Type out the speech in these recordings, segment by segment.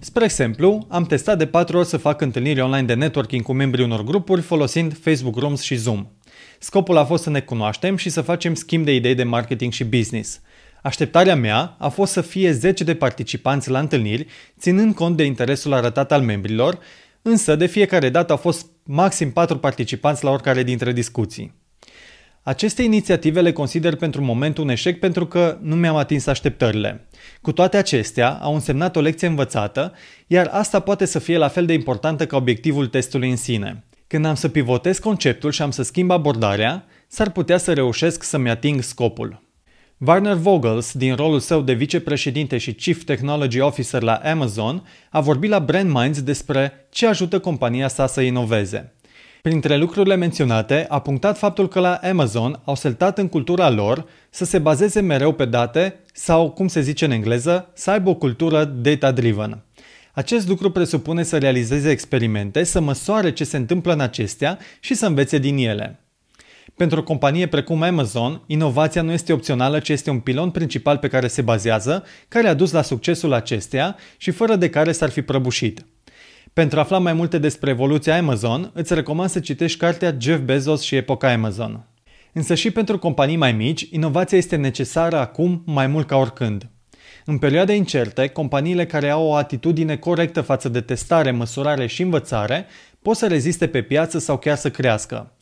Spre exemplu, am testat de 4 ori să fac întâlniri online de networking cu membrii unor grupuri folosind Facebook Rooms și Zoom. Scopul a fost să ne cunoaștem și să facem schimb de idei de marketing și business. Așteptarea mea a fost să fie 10 de participanți la întâlniri, ținând cont de interesul arătat al membrilor, însă de fiecare dată au fost maxim 4 participanți la oricare dintre discuții. Aceste inițiative le consider pentru moment un eșec pentru că nu mi-am atins așteptările. Cu toate acestea, au însemnat o lecție învățată, iar asta poate să fie la fel de importantă ca obiectivul testului în sine. Când am să pivotez conceptul și am să schimb abordarea, s-ar putea să reușesc să-mi ating scopul. Werner Vogels, din rolul său de vicepreședinte și Chief Technology Officer la Amazon, a vorbit la Brand Minds despre ce ajută compania sa să inoveze. Printre lucrurile menționate, a punctat faptul că la Amazon au săltat în cultura lor să se bazeze mereu pe date sau, cum se zice în engleză, să aibă o cultură data-driven. Acest lucru presupune să realizeze experimente, să măsoare ce se întâmplă în acestea și să învețe din ele. Pentru o companie precum Amazon, inovația nu este opțională, ci este un pilon principal pe care se bazează, care a dus la succesul acesteia și fără de care s-ar fi prăbușit. Pentru a afla mai multe despre evoluția Amazon, îți recomand să citești cartea Jeff Bezos și Epoca Amazon. Însă și pentru companii mai mici, inovația este necesară acum mai mult ca oricând. În perioade incerte, companiile care au o atitudine corectă față de testare, măsurare și învățare pot să reziste pe piață sau chiar să crească.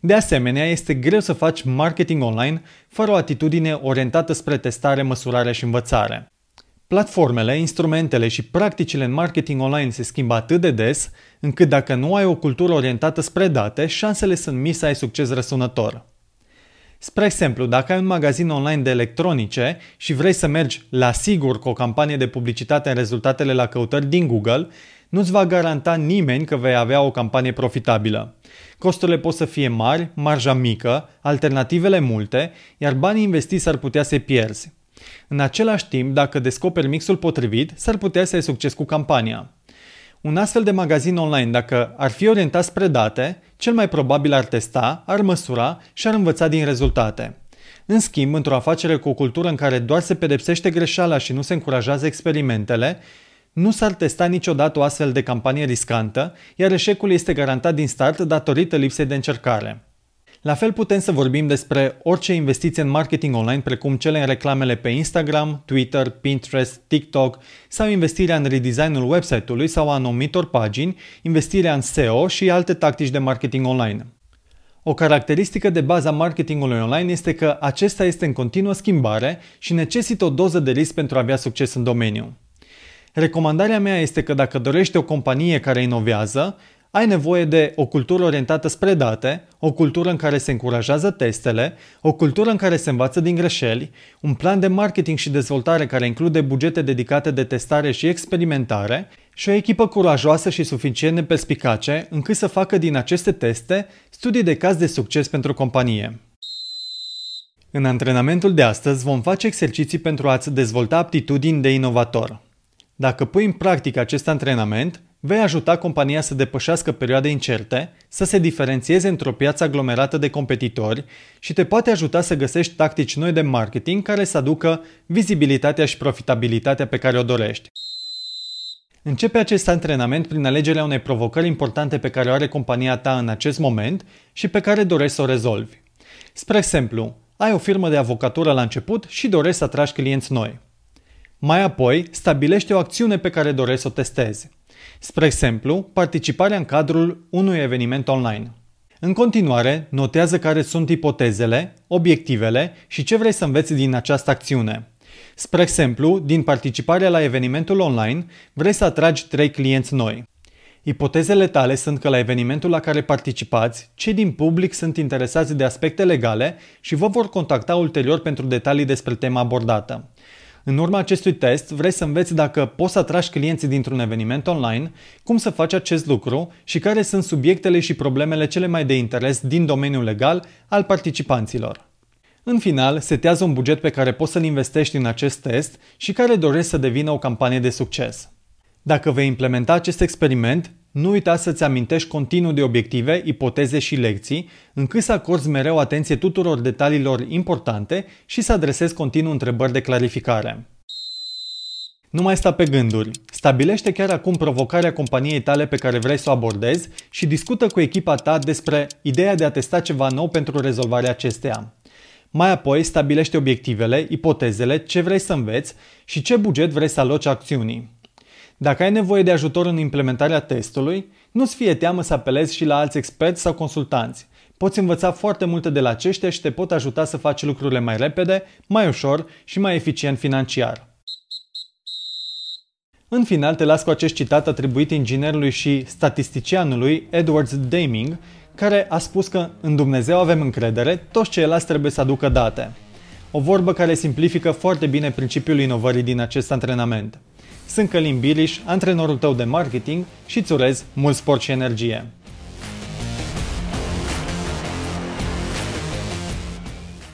De asemenea, este greu să faci marketing online fără o atitudine orientată spre testare, măsurare și învățare. Platformele, instrumentele și practicile în marketing online se schimbă atât de des, încât dacă nu ai o cultură orientată spre date, șansele sunt mici să ai succes răsunător. Spre exemplu, dacă ai un magazin online de electronice și vrei să mergi la sigur cu o campanie de publicitate în rezultatele la căutări din Google, nu-ți va garanta nimeni că vei avea o campanie profitabilă. Costurile pot să fie mari, marja mică, alternativele multe, iar banii investiți ar putea să-i pierzi. În același timp, dacă descoperi mixul potrivit, s-ar putea să ai succes cu campania. Un astfel de magazin online, dacă ar fi orientat spre date, cel mai probabil ar testa, ar măsura și ar învăța din rezultate. În schimb, într-o afacere cu o cultură în care doar se pedepsește greșeala și nu se încurajează experimentele, nu s-ar testa niciodată o astfel de campanie riscantă, iar eșecul este garantat din start datorită lipsei de încercare. La fel putem să vorbim despre orice investiție în marketing online precum cele în reclamele pe Instagram, Twitter, Pinterest, TikTok sau investirea în redesignul website-ului sau a anumitor pagini, investirea în SEO și alte tactici de marketing online. O caracteristică de bază a marketingului online este că acesta este în continuă schimbare și necesită o doză de risc pentru a avea succes în domeniu. Recomandarea mea este că dacă dorești o companie care inovează, ai nevoie de o cultură orientată spre date, o cultură în care se încurajează testele, o cultură în care se învață din greșeli, un plan de marketing și dezvoltare care include bugete dedicate de testare și experimentare și o echipă curajoasă și suficient de perspicace încât să facă din aceste teste studii de caz de succes pentru companie. În antrenamentul de astăzi vom face exerciții pentru a-ți dezvolta aptitudini de inovator. Dacă pui în practică acest antrenament, vei ajuta compania să depășească perioade incerte, să se diferențieze într-o piață aglomerată de competitori și te poate ajuta să găsești tactici noi de marketing care să aducă vizibilitatea și profitabilitatea pe care o dorești. Începe acest antrenament prin alegerea unei provocări importante pe care o are compania ta în acest moment și pe care dorești să o rezolvi. Spre exemplu, ai o firmă de avocatură la început și dorești să atragi clienți noi. Mai apoi, stabilește o acțiune pe care dorești să o testezi. Spre exemplu, participarea în cadrul unui eveniment online. În continuare, notează care sunt ipotezele, obiectivele și ce vrei să înveți din această acțiune. Spre exemplu, din participarea la evenimentul online, vrei să atragi 3 clienți noi. Ipotezele tale sunt că la evenimentul la care participați, cei din public sunt interesați de aspecte legale și vă vor contacta ulterior pentru detalii despre tema abordată. În urma acestui test vrei să înveți dacă poți să atragi clienții dintr-un eveniment online, cum să faci acest lucru și care sunt subiectele și problemele cele mai de interes din domeniul legal al participanților. În final, setează un buget pe care poți să-l investești în acest test și care dorești să devină o campanie de succes. Dacă vei implementa acest experiment, nu uita să-ți amintești continuu de obiective, ipoteze și lecții, încât să acorzi mereu atenție tuturor detaliilor importante și să adresezi continuu întrebări de clarificare. Nu mai sta pe gânduri. Stabilește chiar acum provocarea companiei tale pe care vrei să o abordezi și discută cu echipa ta despre ideea de a testa ceva nou pentru rezolvarea acesteia. Mai apoi stabilește obiectivele, ipotezele, ce vrei să înveți și ce buget vrei să aloci acțiunii. Dacă ai nevoie de ajutor în implementarea testului, nu-ți fie teamă să apelezi și la alți experți sau consultanți. Poți învăța foarte multe de la aceștia și te pot ajuta să faci lucrurile mai repede, mai ușor și mai eficient financiar. În final, te las cu acest citat atribuit inginerului și statisticianului Edwards Deming, care a spus că în Dumnezeu avem încredere, toți ceilalți trebuie să aducă date. O vorbă care simplifică foarte bine principiul inovării din acest antrenament. Sunt Călin Biriș, antrenorul tău de marketing și îți urez mult sport și energie!